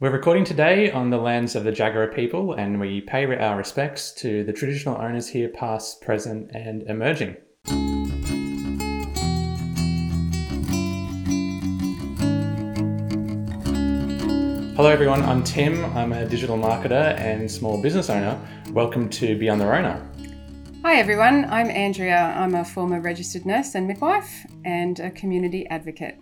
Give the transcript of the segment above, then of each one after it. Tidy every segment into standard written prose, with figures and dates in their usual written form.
We're recording today on the lands of the Jagera people, and we pay our respects to the traditional owners here, past, present, and emerging. Hello everyone, I'm Tim. I'm a digital marketer and small business owner. Welcome to Beyond the Rona. Hi everyone, I'm Andrea. I'm a former registered nurse and midwife and a community advocate.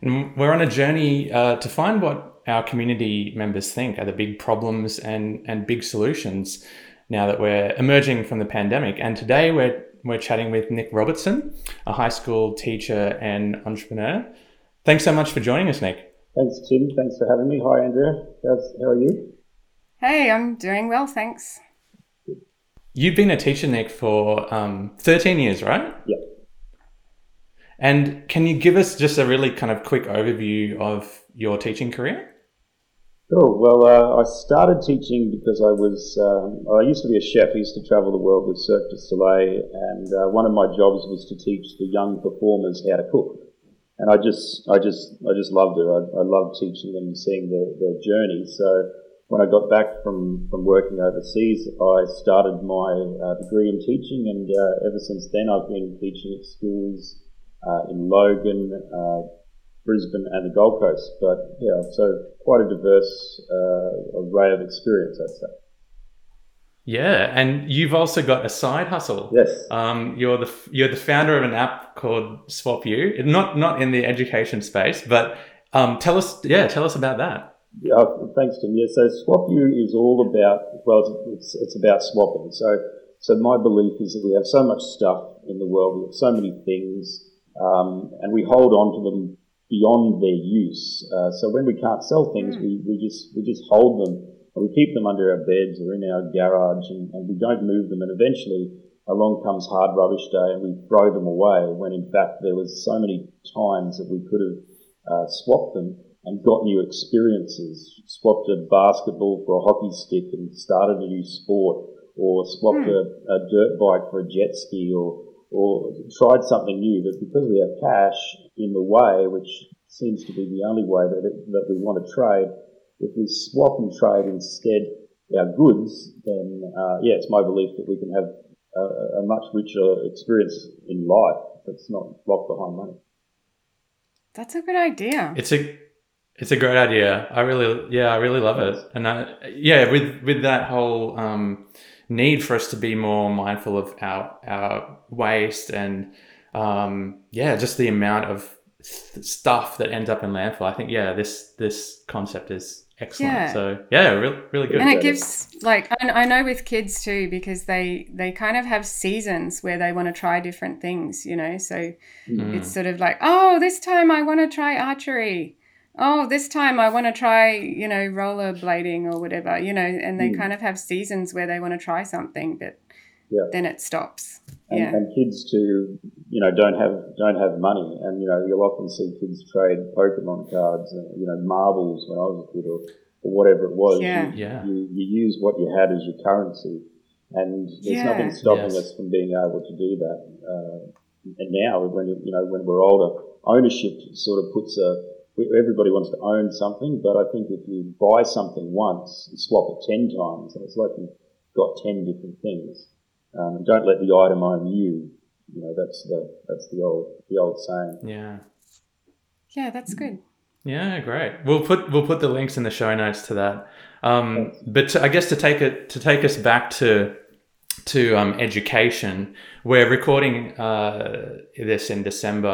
And we're on a journey to find what our community members think are the big problems and big solutions now that we're emerging from the pandemic. And today we're chatting with Nic Robertson, a high school teacher and entrepreneur. Thanks so much for joining us, Nic. Thanks, Tim. Thanks for having me. Hi, Andrea. How are you? Hey, I'm doing well, thanks. Good. You've been a teacher, Nic, for 13 years, right? Yeah. And can you give us just a really kind of quick overview of your teaching career? Sure. Well, I started teaching because I used to be a chef. I used to travel the world with Cirque du Soleil, and one of my jobs was to teach the young performers how to cook. And I just loved it. I loved teaching them and seeing their journey. So when I got back from working overseas, I started my degree in teaching, and ever since then I've been teaching at schools in Logan, Brisbane and the Gold Coast. But yeah, so quite a diverse array of experience, I'd say. Yeah, and you've also got a side hustle. Yes. You're the founder of an app called SwapU. Not in the education space, but tell us about that. Yeah, thanks, Tim. Yeah, so SwapU is all about it's about swapping. So my belief is that we have so much stuff in the world, we have so many things, and we hold on to them beyond their use. So when we can't sell things, we just hold them. We keep them under our beds or in our garage, and we don't move them. And eventually, along comes hard rubbish day, and we throw them away. When in fact, there was so many times that we could have swapped them and got new experiences. Swapped a basketball for a hockey stick and started a new sport, or swapped a dirt bike for a jet ski, or tried something new. But because we have cash in the way, which seems to be the only way that we want to trade. If we swap and trade instead our goods, then, it's my belief that we can have a much richer experience in life that's not locked behind money. That's a good idea. It's a great idea. I really love it. And with that whole need for us to be more mindful of our waste and, just the amount of stuff that ends up in landfill. I think, this concept is excellent. Yeah. So really good. And it gives, like, I know with kids too, because they kind of have seasons where they want to try different things, you know. So it's sort of like, oh, this time I want to try archery. Oh, this time I want to try, you know, rollerblading or whatever, you know, and they kind of have seasons where they want to try something, but then it stops. And kids too, you know, don't have money, and you know, you'll often see kids trade Pokemon cards, and, you know, marbles when I was a kid, or whatever it was. Yeah. You use what you had as your currency, and there's nothing stopping us from being able to do that. And now, when we're older, ownership sort of puts everybody wants to own something, but I think if you buy something once and swap it 10 times, and it's like you've got 10 different things. Don't let the item own you. You know, that's the old saying. Yeah. Yeah, that's good. Yeah, great. We'll put the links in the show notes to that. But I guess to take us back to education, we're recording this in December,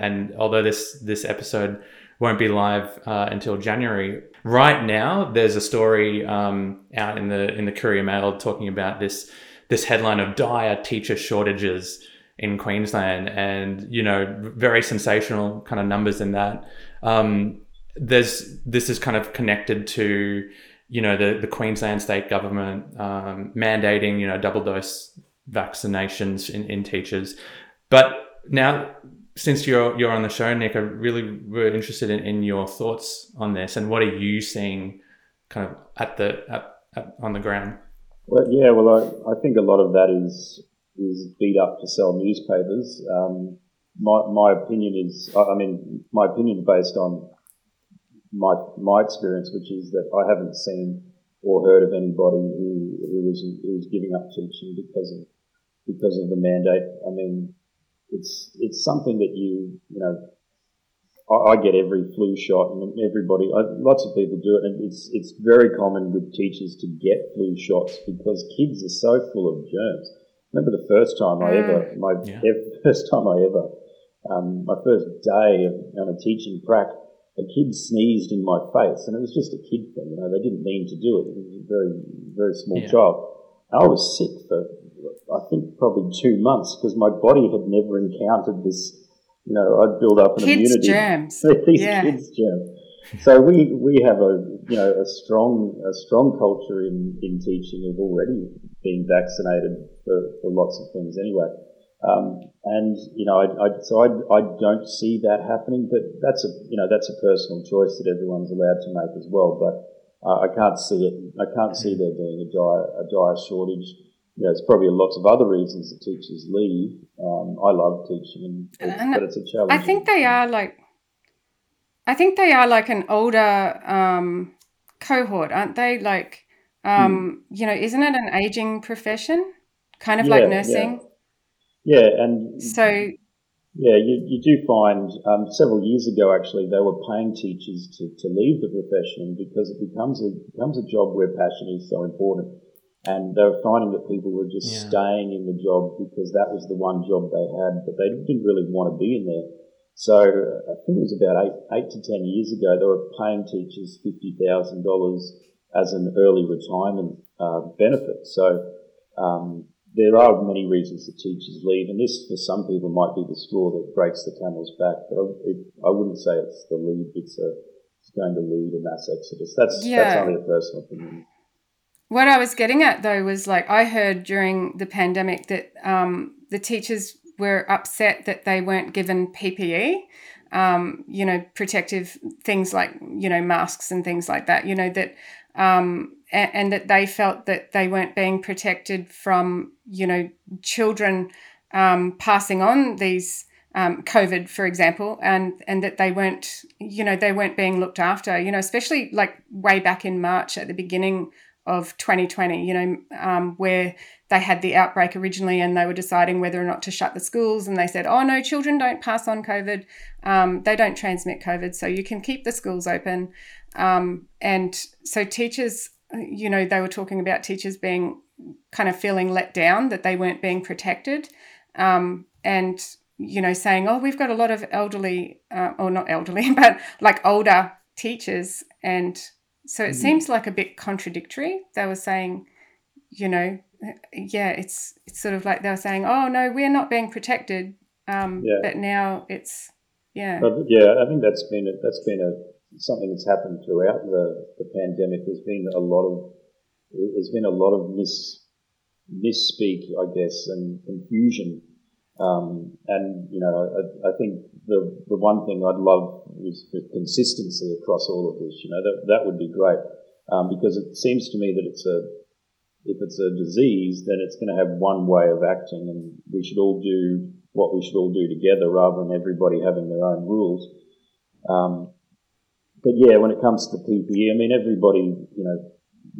and although this episode won't be live until January. Right now, there's a story out in the Courier Mail talking about this headline of dire teacher shortages in Queensland, and, you know, very sensational kind of numbers in that. This is kind of connected to, you know, the Queensland state government mandating, you know, double dose vaccinations in teachers. But now, since you're on the show, Nic, I really were interested in your thoughts on this, and what are you seeing kind of on the ground? Well, yeah, I think a lot of that is beat up to sell newspapers. My opinion based on my experience, which is that I haven't seen or heard of anybody who is giving up teaching because of the mandate. I mean, it's something that you know. I get every flu shot, and everybody, lots of people do it, and it's very common with teachers to get flu shots because kids are so full of germs. I remember the first time my first day on a teaching prac, a kid sneezed in my face, and it was just a kid thing, you know, they didn't mean to do it. It was a very, very small child. I was sick for, I think, probably 2 months because my body had never encountered this. You know, I'd build up an immunity. Germs. Kids' germs. So we have a strong culture in teaching of already being vaccinated for lots of things anyway. I don't see that happening, but that's a personal choice that everyone's allowed to make as well. But I can't see it. I can't see there being a dire shortage. Yeah, it's probably lots of other reasons that teachers leave. I love teaching, but it's a challenge. I think they are like an older cohort, aren't they? Like, isn't it an aging profession? Kind of like nursing. Yeah, and so you do find several years ago actually they were paying teachers to leave the profession because it becomes a job where passion is so important. And they were finding that people were just staying in the job because that was the one job they had, but they didn't really want to be in there. So I think it was about eight to 10 years ago, they were paying teachers $50,000 as an early retirement benefit. So there are many reasons that teachers leave, and this for some people might be the straw that breaks the camel's back, but I wouldn't say it's the lead. It's going to lead a mass exodus. That's only a personal opinion. What I was getting at, though, was like I heard during the pandemic that the teachers were upset that they weren't given PPE, protective things like, masks and things like that, that and that they felt that they weren't being protected from, children passing on these COVID, for example, and that they weren't, they weren't being looked after, especially like way back in March at the beginning of 2020, where they had the outbreak originally and they were deciding whether or not to shut the schools, and they said, oh no, children don't pass on COVID, they don't transmit COVID, so you can keep the schools open. And so teachers, they were talking about teachers being kind of feeling let down that they weren't being protected, saying, oh, we've got a lot of older teachers. And so it seems like a bit contradictory. They were saying, it's sort of like they were saying, oh no, we're not being protected, but now it's I think that's been something that's happened throughout the pandemic. There's been a lot of misspeak, I guess, and confusion. I think the one thing I'd love is the consistency across all of this. That would be great, because it seems to me that if it's a disease, then it's going to have one way of acting, and we should all do what we should all do together, rather than everybody having their own rules. When it comes to the PPE, I mean, everybody,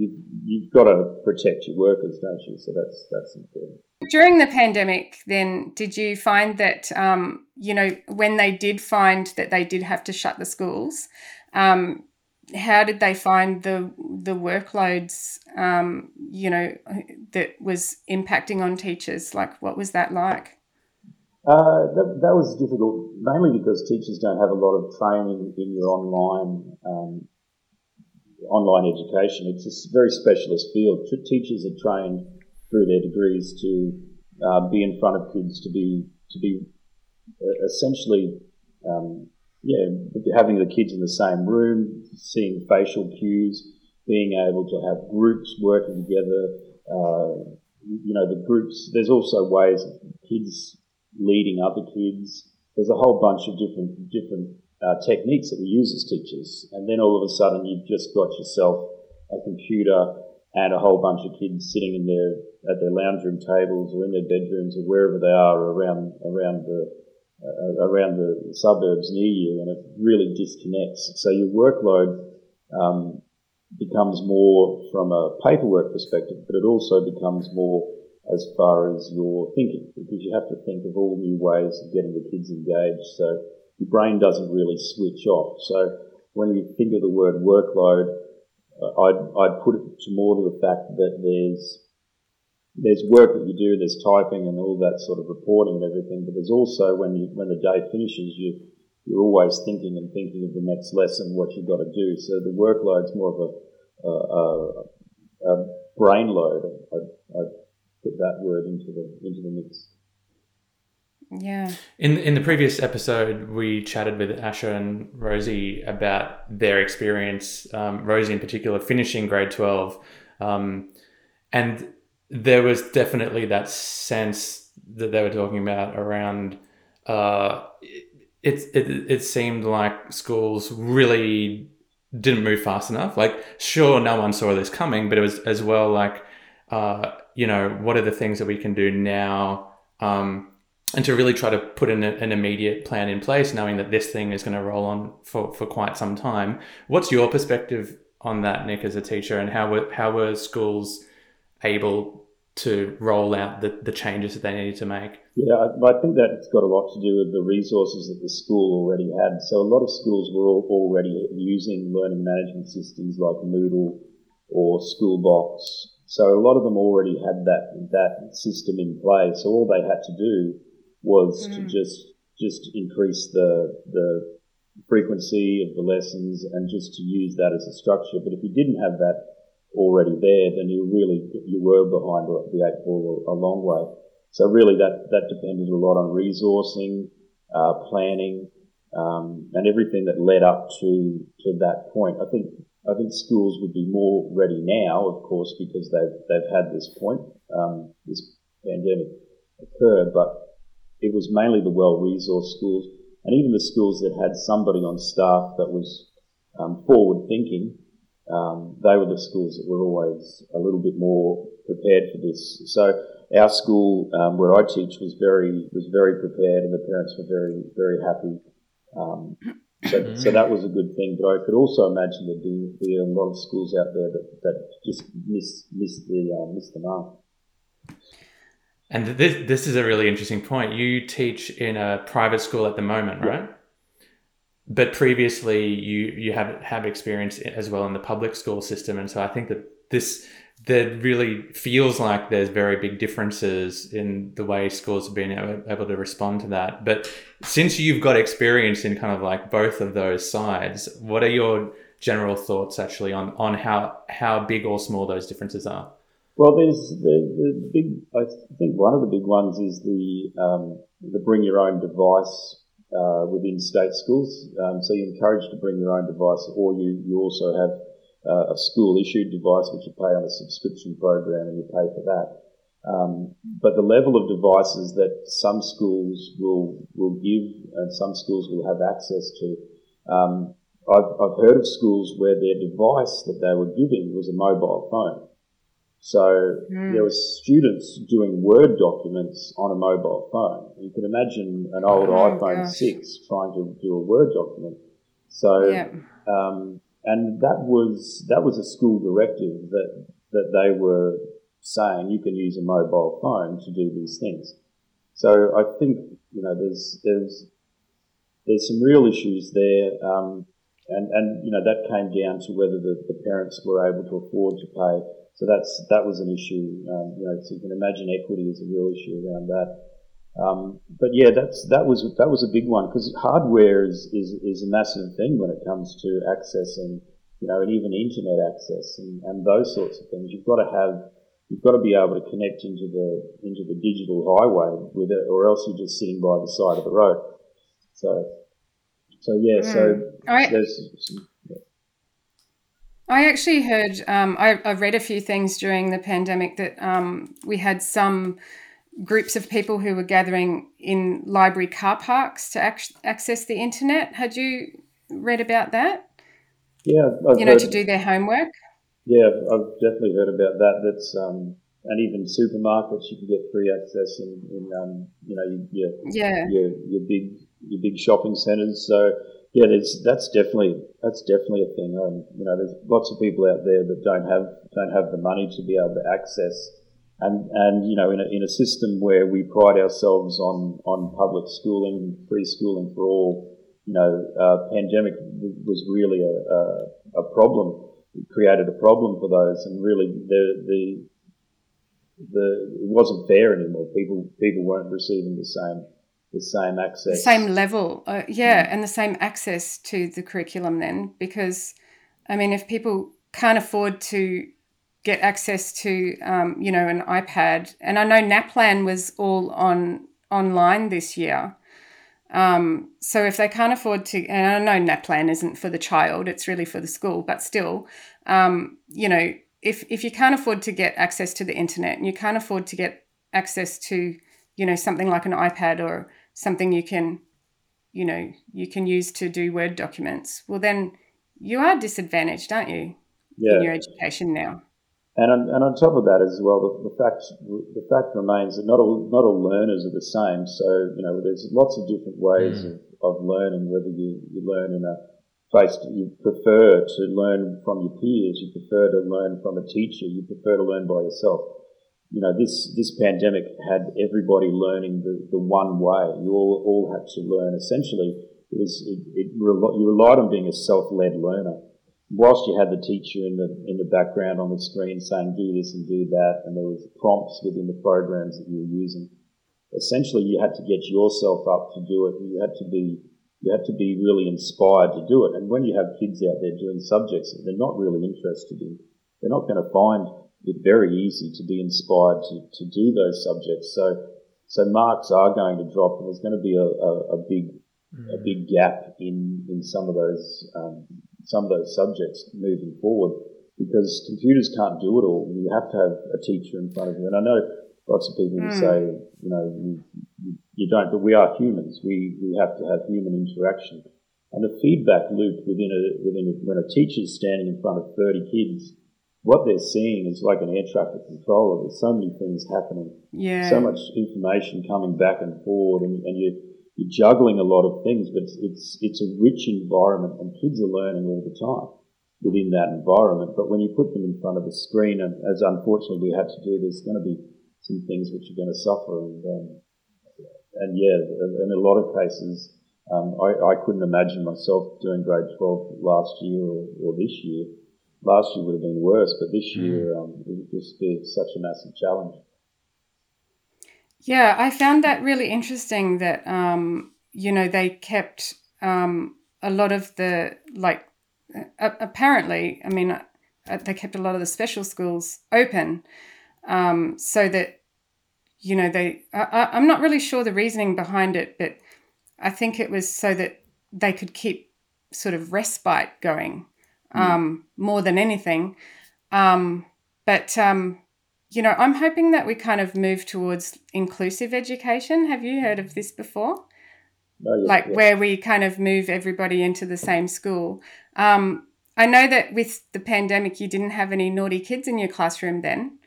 you've got to protect your workers, don't you? So that's important. During the pandemic, then, did you find that, when they did find that they did have to shut the schools, how did they find the workloads, that was impacting on teachers? Like, what was that like? That was difficult, mainly because teachers don't have a lot of training in your online education. It's a very specialist field. Teachers are trained through their degrees to be in front of kids, to be essentially having the kids in the same room, seeing facial cues, being able to have groups working together. The groups. There's also ways of kids leading other kids. There's a whole bunch of different techniques that we use as teachers, and then all of a sudden you've just got yourself a computer and a whole bunch of kids sitting at their lounge room tables or in their bedrooms or wherever they are around around the suburbs near you, and it really disconnects. So your workload becomes more from a paperwork perspective, but it also becomes more as far as your thinking, because you have to think of all new ways of getting the kids engaged. So your brain doesn't really switch off. So when you think of the word workload, I'd put it more to the fact that there's work that you do, there's typing and all that sort of reporting and everything, but there's also when the day finishes, you're always thinking and thinking of the next lesson, what you've got to do. So the workload's more of a brain load. I'd put that word into the mix. Yeah. In the previous episode, we chatted with Asha and Rosie about their experience, Rosie in particular, finishing grade 12, and there was definitely that sense that they were talking about around it seemed like schools really didn't move fast enough. Like, sure, no one saw this coming, but it was as well like, what are the things that we can do now, and to really try to put an immediate plan in place, knowing that this thing is going to roll on for quite some time. What's your perspective on that, Nick, as a teacher, and how were schools able to roll out the changes that they needed to make? Yeah, I think that's got a lot to do with the resources that the school already had. So a lot of schools were already using learning management systems like Moodle or Schoolbox. So a lot of them already had that system in place. So all they had to do was to just increase the frequency of the lessons and just to use that as a structure. But if you didn't have that already there, then you were behind the eight ball a long way. So really that depended a lot on resourcing, planning, and everything that led up to that point. I think schools would be more ready now, of course, because they've had this point, this pandemic occurred, but it was mainly the well-resourced schools, and even the schools that had somebody on staff that was forward-thinking. They were the schools that were always a little bit more prepared for this. So our school, where I teach, was very prepared, and the parents were very, very happy. So that was a good thing. But I could also imagine there'd be a lot of schools out there that just missed the mark. And this is a really interesting point. You teach in a private school at the moment, right? Yeah. But previously, you have experience as well in the public school system, and so I think that that really feels like there's very big differences in the way schools have been able to respond to that. But since you've got experience in kind of like both of those sides, what are your general thoughts actually on how big or small those differences are? Well, there's the big. I think one of the big ones is the bring your own device. Within state schools. So you're encouraged to bring your own device, or you also have a school-issued device which you pay on a subscription program and you pay for that. But the level of devices that some schools will give and some schools will have access to, I've heard of schools where their device that they were giving was a mobile phone. So there were students doing Word documents on a mobile phone. You can imagine an old iPhone 6 trying to do a Word document. So, and that was a school directive that they were saying you can use a mobile phone to do these things. So I think there's some real issues there, and that came down to whether the parents were able to afford to pay. So that was an issue, so you can imagine equity is a real issue around that. But yeah, that was a big one, because hardware is a massive thing when it comes to accessing, and even internet access and those sorts of things. You've got to be able to connect into the digital highway with it, or else you're just sitting by the side of the road. So all right. There's some, I actually heard, I read a few things during the pandemic that we had some groups of people who were gathering in library car parks to access the internet. Had you read about that? Yeah. I've heard, to do their homework? Yeah, I've definitely heard about that. That's and even supermarkets, you can get free access in your big shopping centres. So yeah, that's definitely a thing. There's lots of people out there that don't have the money to be able to access. And in a system where we pride ourselves on public schooling, free schooling for all, pandemic was really a problem. It created a problem for those, and really it wasn't fair anymore. People weren't receiving the same access, the same level, and the same access to the curriculum then, because I mean, if people can't afford to get access to, an iPad. And I know NAPLAN was all online this year. So if they can't afford to, and I know NAPLAN isn't for the child, it's really for the school, but still, if you can't afford to get access to the internet and you can't afford to get access to, something like an iPad or something you can use to do Word documents, well, then you are disadvantaged, aren't you, in your education now? And on top of that as well, the fact remains that not all learners are the same. So there's lots of different ways of learning. Whether you learn in a place you prefer to learn from your peers, you prefer to learn from a teacher, you prefer to learn by yourself. This pandemic had everybody learning the one way. You all had to learn. Essentially, you relied on being a self-led learner. Whilst you had the teacher in the background on the screen saying do this and do that, and there was prompts within the programs that you were using, essentially you had to get yourself up to do it, and you had to be really inspired to do it. And when you have kids out there doing subjects that they're not really interested in, they're not going to find it very easy to be inspired to do those subjects. So marks are going to drop, and there's going to be a big gap in some of those. Some of those subjects moving forward, because computers can't do it all. You have to have a teacher in front of you. And I know lots of people say, you don't, but we are humans. We have to have human interaction. And the feedback loop when a teacher's standing in front of 30 kids, what they're seeing is like an air traffic controller. There's so many things happening. Yeah. So much information coming back and forward, and you're juggling a lot of things, but it's a rich environment, and kids are learning all the time within that environment. But when you put them in front of a screen, and as unfortunately we had to do, there's going to be some things which are going to suffer. And in a lot of cases, I couldn't imagine myself doing grade 12 last year or this year. Last year would have been worse, but this year it would just be such a massive challenge. Yeah, I found that really interesting that, they kept a lot of the, like, apparently, I mean, they kept a lot of the special schools open so that, I'm not really sure the reasoning behind it, but I think it was so that they could keep sort of respite going more than anything. I'm hoping that we kind of move towards inclusive education. Have you heard of this before? No, yes, like yes. Where we kind of move everybody into the same school. I know that with the pandemic, you didn't have any naughty kids in your classroom then,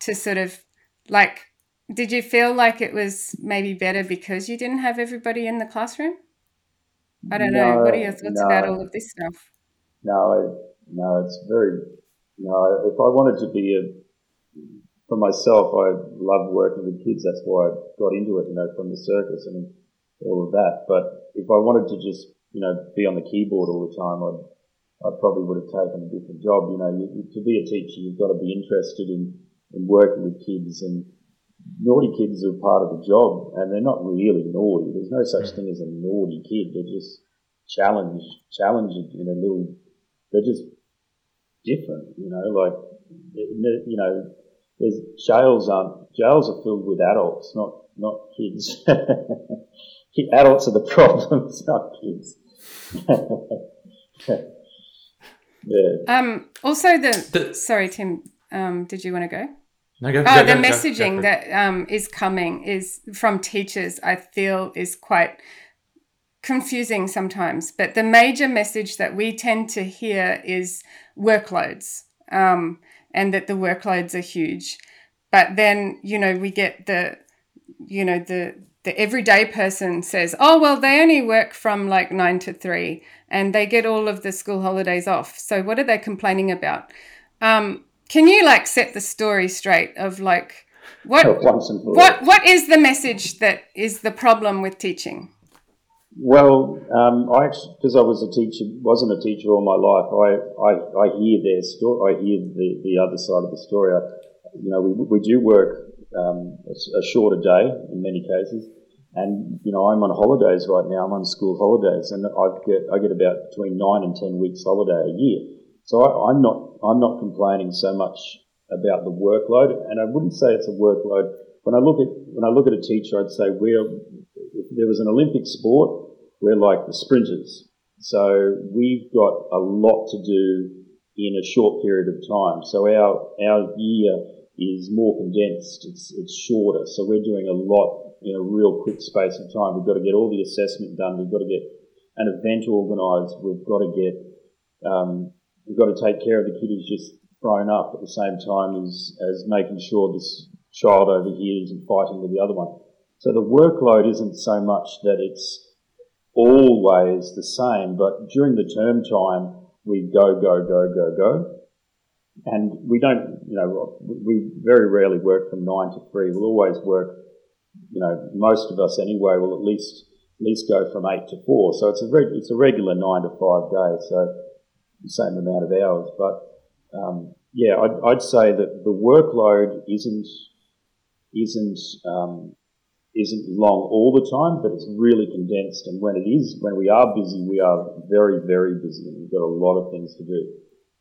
to sort of like, did you feel like it was maybe better because you didn't have everybody in the classroom? I don't know. What are your thoughts about all of this stuff? No, it's very... No, if I wanted to be for myself, I love working with kids. That's why I got into it, from the circus and all of that. But if I wanted to just, be on the keyboard all the time, I probably would have taken a different job. To be a teacher, you've got to be interested in working with kids, and naughty kids are part of the job, and they're not really naughty. There's no such thing as a naughty kid. They're just challenged in a little, they're just different, there's jails are filled with adults, not kids. Adults are the problem, it's not kids. Yeah. Also sorry, Tim, did you want to go? No, go, messaging that is coming is from teachers, I feel, is quite confusing sometimes, but the major message that we tend to hear is workloads and that the workloads are huge. But then, you know, we get the everyday person says, oh, well, they only work from like 9 to 3 and they get all of the school holidays off. So what are they complaining about? Can you like set the story straight of like what is the message that is the problem with teaching? Well, I actually, because I wasn't a teacher all my life. I hear their story. I hear the other side of the story. We do work a shorter day in many cases, and you know, I'm on holidays right now. I'm on school holidays, and I get about between 9 and 10 weeks holiday a year. So I'm not complaining so much about the workload, and I wouldn't say it's a workload. When I look at a teacher, I'd say if there was an Olympic sport, we're like the sprinters. So we've got a lot to do in a short period of time. So our year is more condensed, it's shorter. So we're doing a lot in a real quick space of time. We've got to get all the assessment done. We've got to get an event organised. We've got to take care of the kid who's just thrown up at the same time as making sure this child over here isn't fighting with the other one. So the workload isn't so much that it's always the same, but during the term time, we go. And we don't, we very rarely work from 9 to 3. We'll always work, most of us anyway, will at least go from 8 to 4. So it's a regular 9 to 5 day, so the same amount of hours. But, I'd say that the workload isn't long all the time, but it's really condensed. And when we are busy, we are very, very busy, and we've got a lot of things to do.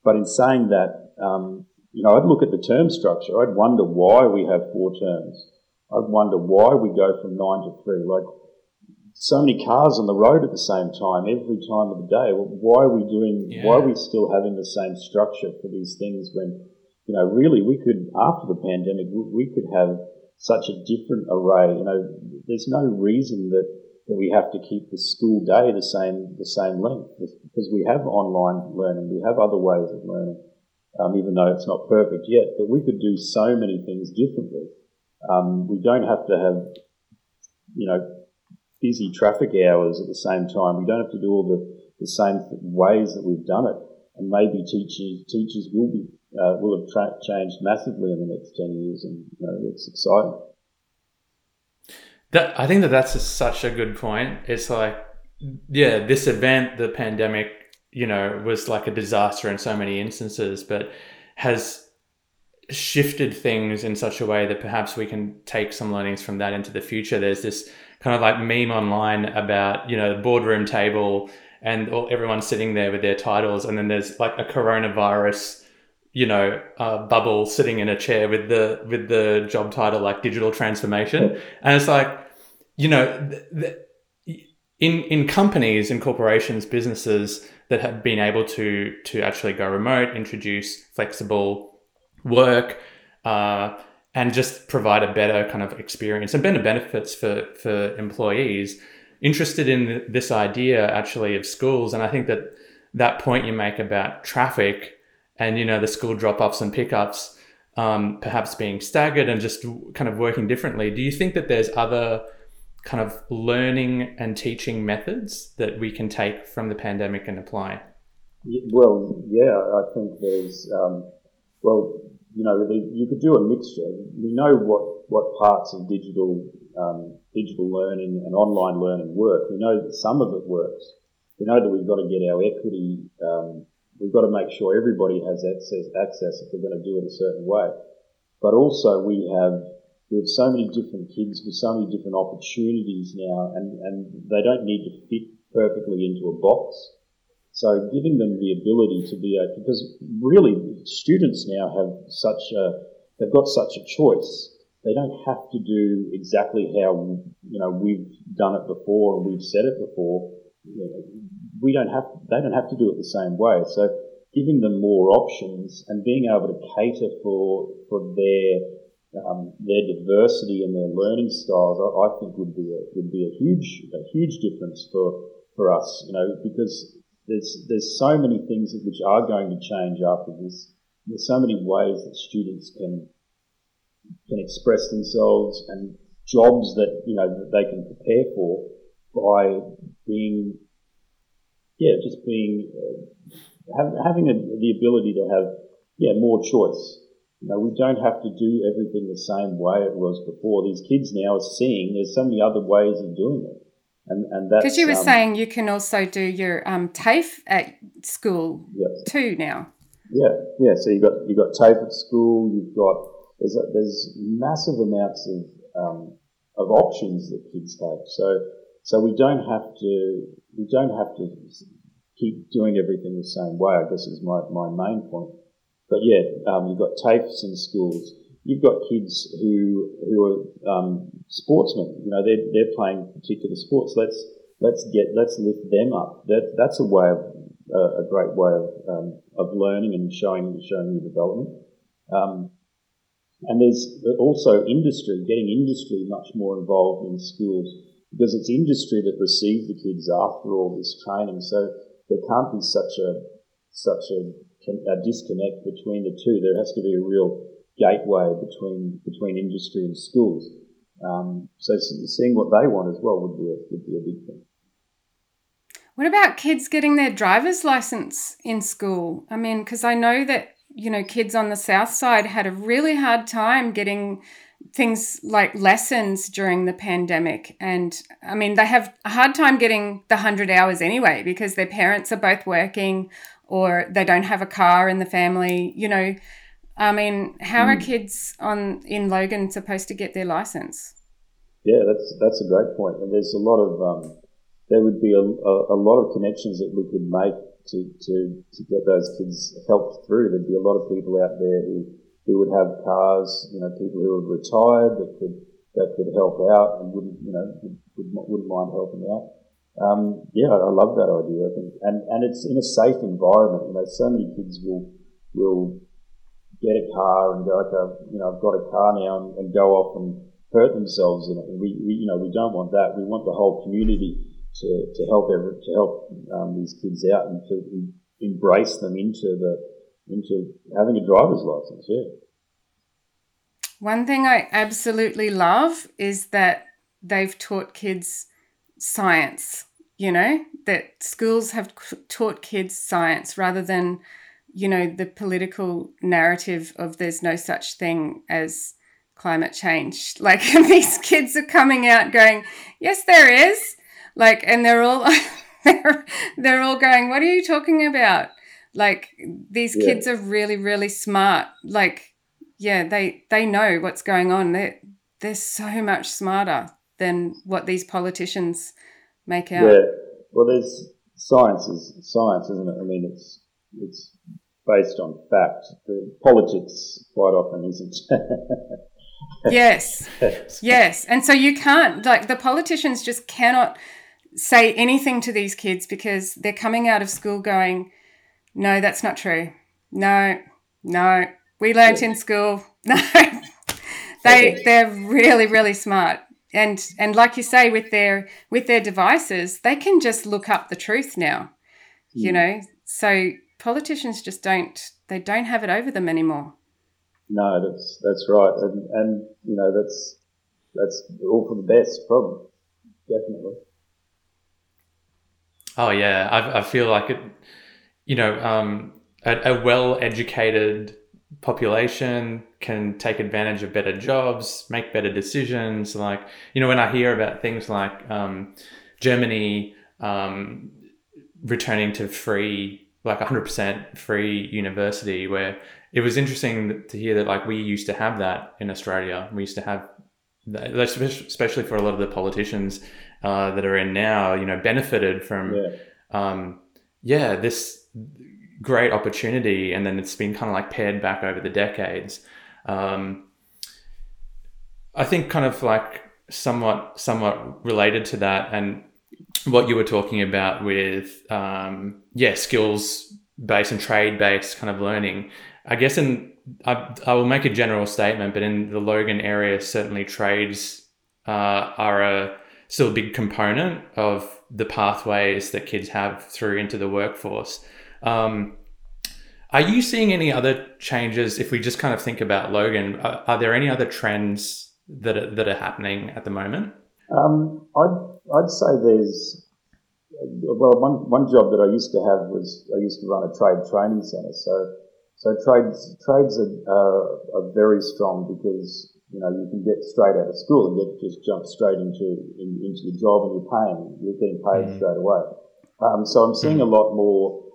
But in saying that, I'd look at the term structure. I'd wonder why we have 4 terms. I'd wonder why we go from 9 to 3. Like, so many cars on the road at the same time, every time of the day. Well, why are we still having the same structure for these things when, really we could, after the pandemic, we could have such a different array. There's no reason that we have to keep the school day the same length, because we have online learning, we have other ways of learning, even though it's not perfect yet. But we could do so many things differently. We don't have to have, busy traffic hours at the same time. We don't have to do all the same ways that we've done it. And maybe teachers will be will have changed massively in the next 10 years, and it's exciting. I think that's such a good point. It's like, this event, the pandemic, was like a disaster in so many instances, but has shifted things in such a way that perhaps we can take some learnings from that into the future. There's this kind of like meme online about, the boardroom table and everyone sitting there with their titles, and then there's like a coronavirus bubble sitting in a chair with the job title like digital transformation. And it's like, in companies, in corporations, businesses that have been able to actually go remote, introduce flexible work, and just provide a better kind of experience and better benefits for employees. Interested in this idea actually of schools, and I think that point you make about traffic and, the school drop-offs and pickups, perhaps being staggered and just kind of working differently. Do you think that there's other kind of learning and teaching methods that we can take from the pandemic and apply? Well, yeah, I think there's, you could do a mixture. We know what parts of digital learning and online learning work. We know that some of it works. We know that we've got to get our equity, we've got to make sure everybody has access if we're going to do it a certain way. But also we have so many different kids with so many different opportunities now, and they don't need to fit perfectly into a box. So giving them the ability to be open, because really students now they've got such a choice. They don't have to do exactly how, we've done it before and we've said it before. They don't have to do it the same way. So giving them more options and being able to cater for their diversity and their learning styles, I think would be a huge difference for us, because there's so many things which are going to change after this there's so many ways that students can express themselves, and jobs that, you know, that they can prepare for by being, having the ability to have, more choice. You know, we don't have to do everything the same way it was before. These kids now are seeing there's so many other ways of doing it. And that's... Because you were saying you can also do your TAFE at school too now. Yeah. So you've got TAFE at school. You've got there's massive amounts of options that kids have. So we don't have to keep doing everything the same way, I guess, is my main point. But you've got TAFEs in schools. You've got kids who are sportsmen. You know, they're playing particular sports. Let's lift them up. That's a way of a great way of learning and showing your development. And there's also industry, getting industry much more involved in schools, because it's industry that received the kids after all this training. So there can't be such a disconnect between the two. There has to be a real gateway between industry and schools. So seeing what they want as well would be a big thing. What about kids getting their driver's license in school? I mean, because I know that, you know, kids on the south side had a really hard time getting things like lessons during the pandemic. And I mean, they have a hard time getting the 100 hours anyway, because their parents are both working or they don't have a car in the family, you know. I mean, how are kids in Logan supposed to get their license? Yeah, that's a great point. And there's a lot of there would be a lot of connections that we could make to get those kids helped through. There'd be a lot of people out there who would have cars, you know, people who are retired that could help out and wouldn't mind helping out. I love that idea. I think, and it's in a safe environment. You know, so many kids will get a car and go, okay, you know, I've got a car now, and go off and hurt themselves in it. And we don't want that. We want the whole community to help these kids out and to embrace them into having a driver's license. Yeah. One thing I absolutely love is that they've taught kids science. You know, that schools have taught kids science rather than, you know, the political narrative of there's no such thing as climate change. Like, these kids are coming out going, yes, there is. Like, and they're all they're all going, what are you talking about? Like, these kids are really, really smart. Like, they know what's going on. They're so much smarter than what these politicians make out. Yeah, well, there's science, isn't it? I mean, it's based on fact. The politics quite often isn't. yes, and so you can't, like, the politicians just cannot say anything to these kids because they're coming out of school going, no, that's not true. No, we learnt in school. No, they're really, really smart. And like you say, with their devices, they can just look up the truth now, you know. So politicians just don't have it over them anymore. No, that's right. And you know, that's all for the best, probably. Definitely. Oh yeah. I feel like it, you know, a well-educated population can take advantage of better jobs, make better decisions. Like, you know, when I hear about things like Germany returning to free, like 100% free university, where it was interesting to hear that, like, we used to have that in Australia. We used to have that, especially for a lot of the politicians that are in now, you know, benefited from, this great opportunity, and then it's been kind of like pared back over the decades. I think kind of like somewhat related to that, and what you were talking about with skills-based and trade-based kind of learning. I guess I will make a general statement, but in the Logan area, certainly trades are still a big component of the pathways that kids have through into the workforce. Are you seeing any other changes? If we just kind of think about Logan, are there any other trends that are happening at the moment? I'd say there's, well, one job that I used to have was I used to run a trade training centre. So trades are very strong because, you know, you can get straight out of school and jump straight into the job, and you're getting paid straight away. So I'm seeing a lot more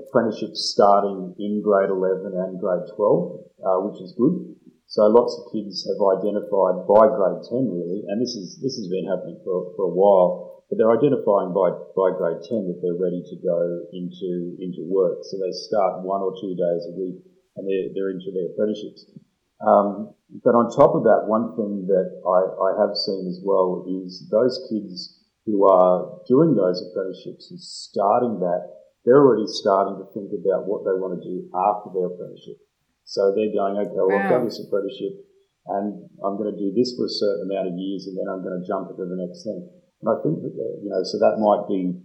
apprenticeships starting in grade 11 and grade 12, which is good. So lots of kids have identified by grade 10 really, and this has been happening for a while, but they're identifying by grade 10 that they're ready to go into work. So they start 1 or 2 days a week and they're into their apprenticeships. But on top of that, one thing that I have seen as well is those kids who are doing those apprenticeships and starting that, they're already starting to think about what they want to do after their apprenticeship. So they're going, okay, well, I've done this apprenticeship and I'm going to do this for a certain amount of years and then I'm going to jump into the next thing. And I think that, you know, so that might be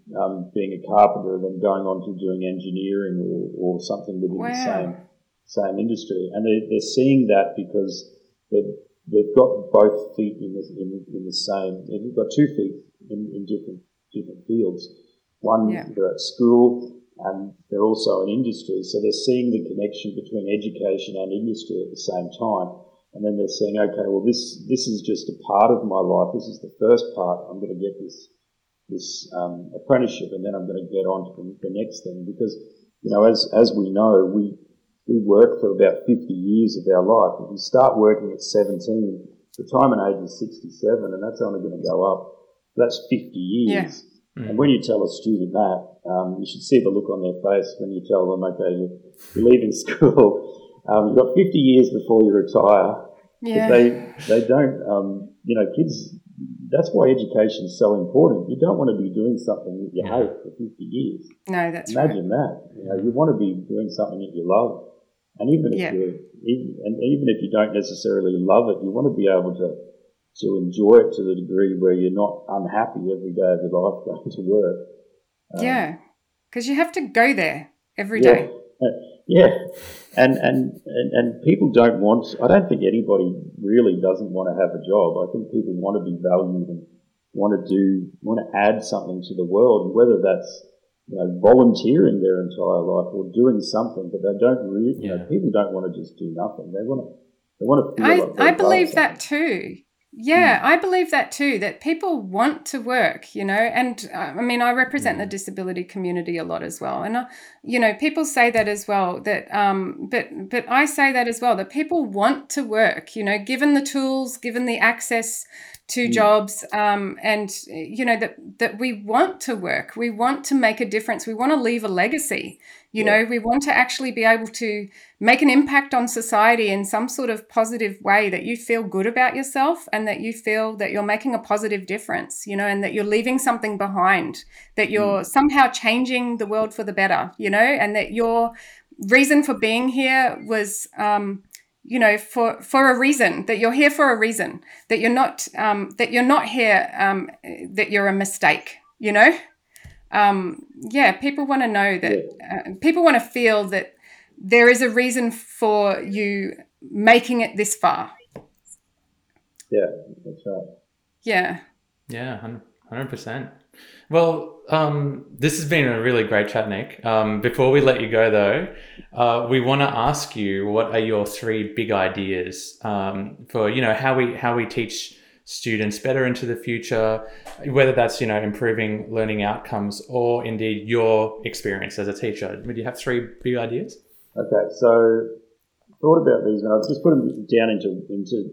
being a carpenter and then going on to doing engineering or something within the same industry, and they're seeing that because they've got both feet in the same. They've got 2 feet in different fields. One, they're at school, and they're also in industry, so they're seeing the connection between education and industry at the same time. And then they're seeing, okay, well, this is just a part of my life. This is the first part. I'm going to get this apprenticeship, and then I'm going to get on to the next thing because, you know, as we know, we work for about 50 years of our life. If you start working at 17, retirement age is 67, and that's only going to go up. That's 50 years. Yeah. Mm. And when you tell a student that, you should see the look on their face when you tell them, okay, you're leaving school. You've got 50 years before you retire. Yeah. They don't, you know, kids, that's why education is so important. You don't want to be doing something that you hate for 50 years. No, that's Imagine that. You know, you want to be doing something that you love. And even if you don't necessarily love it, you want to be able to enjoy it to the degree where you're not unhappy every day of your life going to work. Because you have to go there every day. Yeah, and people don't want. I don't think anybody really doesn't want to have a job. I think people want to be valued and want to add something to the world, and whether that's, you know, volunteering their entire life or doing something, but they don't really, you know, people don't want to just do nothing. They want to feel like they're I believe that too. Yeah, I believe that too, that people want to work, you know, and I mean, I represent the disability community a lot as well. And, you know, people say that as well, that but I say that as well, that people want to work, you know, given the tools, given the access to jobs, and, you know, that we want to work, we want to make a difference, we want to leave a legacy, you know, we want to actually be able to make an impact on society in some sort of positive way, that you feel good about yourself and that you feel that you're making a positive difference, you know, and that you're leaving something behind, that you're somehow changing the world for the better, you know, and that your reason for being here was, you know, for a reason, that you're here for a reason, that you're not here, that you're a mistake, you know. People want to know that, people want to feel that there is a reason for you making it this far. Yeah, that's right. Yeah. Yeah, 100%. Well, this has been a really great chat, Nick. Before we let you go, though, we want to ask you, what are your 3 big ideas for, you know, how we teach students better into the future, whether that's, you know, improving learning outcomes or indeed your experience as a teacher? Would you have 3 big ideas? Okay, so thought about these and I've just put them down into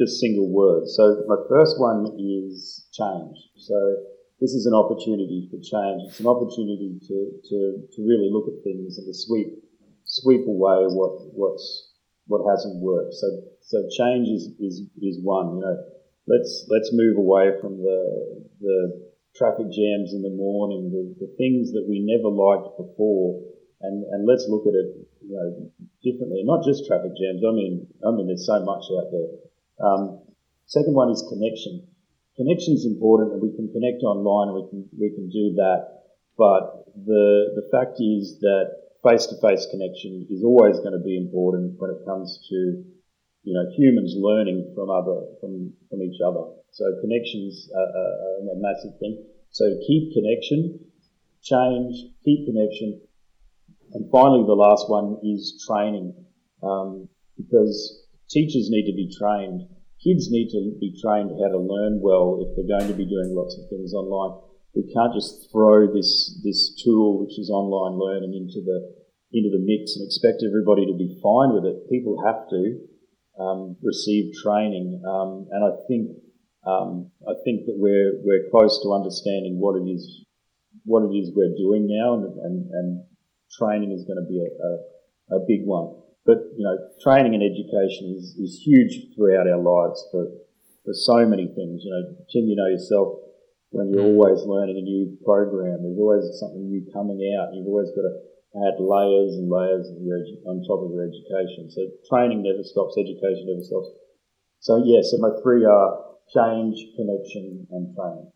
just single words. So my first one is change. So this is an opportunity for change. It's an opportunity to really look at things and to sweep away what hasn't worked. So change is one. You know, let's move away from the traffic jams in the morning, the things that we never liked before, and let's look at it, you know, differently. Not just traffic jams. I mean, there's so much out there. Second one is connection. Connection is important, and we can connect online, and we can do that. But the fact is that face-to-face connection is always going to be important when it comes to, you know, humans learning from each other. So connections are a massive thing. So keep connection, change, keep connection. And finally, the last one is training, because teachers need to be trained. Kids need to be trained how to learn well if they're going to be doing lots of things online. We can't just throw this tool, which is online learning, into the mix and expect everybody to be fine with it. People have to receive training, and I think that we're close to understanding what it is we're doing now, and training is going to be a big one. But, you know, training and education is huge throughout our lives for so many things. You know, Tim, you know yourself, when you're always learning a new program, there's always something new coming out. You've always got to add layers and layers on top of your education. So training never stops, education never stops. So, yeah, so my three are change, connection and training.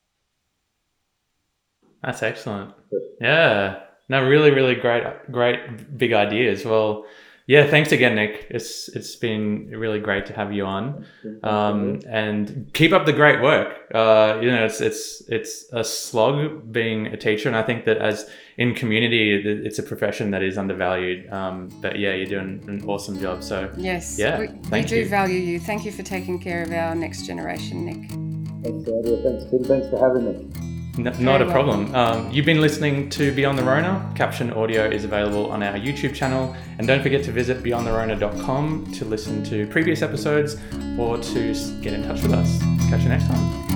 That's excellent. Yeah. No, really, really great big ideas. Well, yeah, thanks again, Nick. It's been really great to have you on, and keep up the great work. You know, it's a slog being a teacher, and I think that as in community, it's a profession that is undervalued. But yeah, you're doing an awesome job. So yes, yeah, we do value you. Thank you for taking care of our next generation, Nick. Thanks, Andrea. Thanks, Tim. Thanks for having me. Not a problem. You've been listening to Beyond the Rona. Caption audio is available on our YouTube channel. And don't forget to visit beyondtherona.com to listen to previous episodes or to get in touch with us. Catch you next time.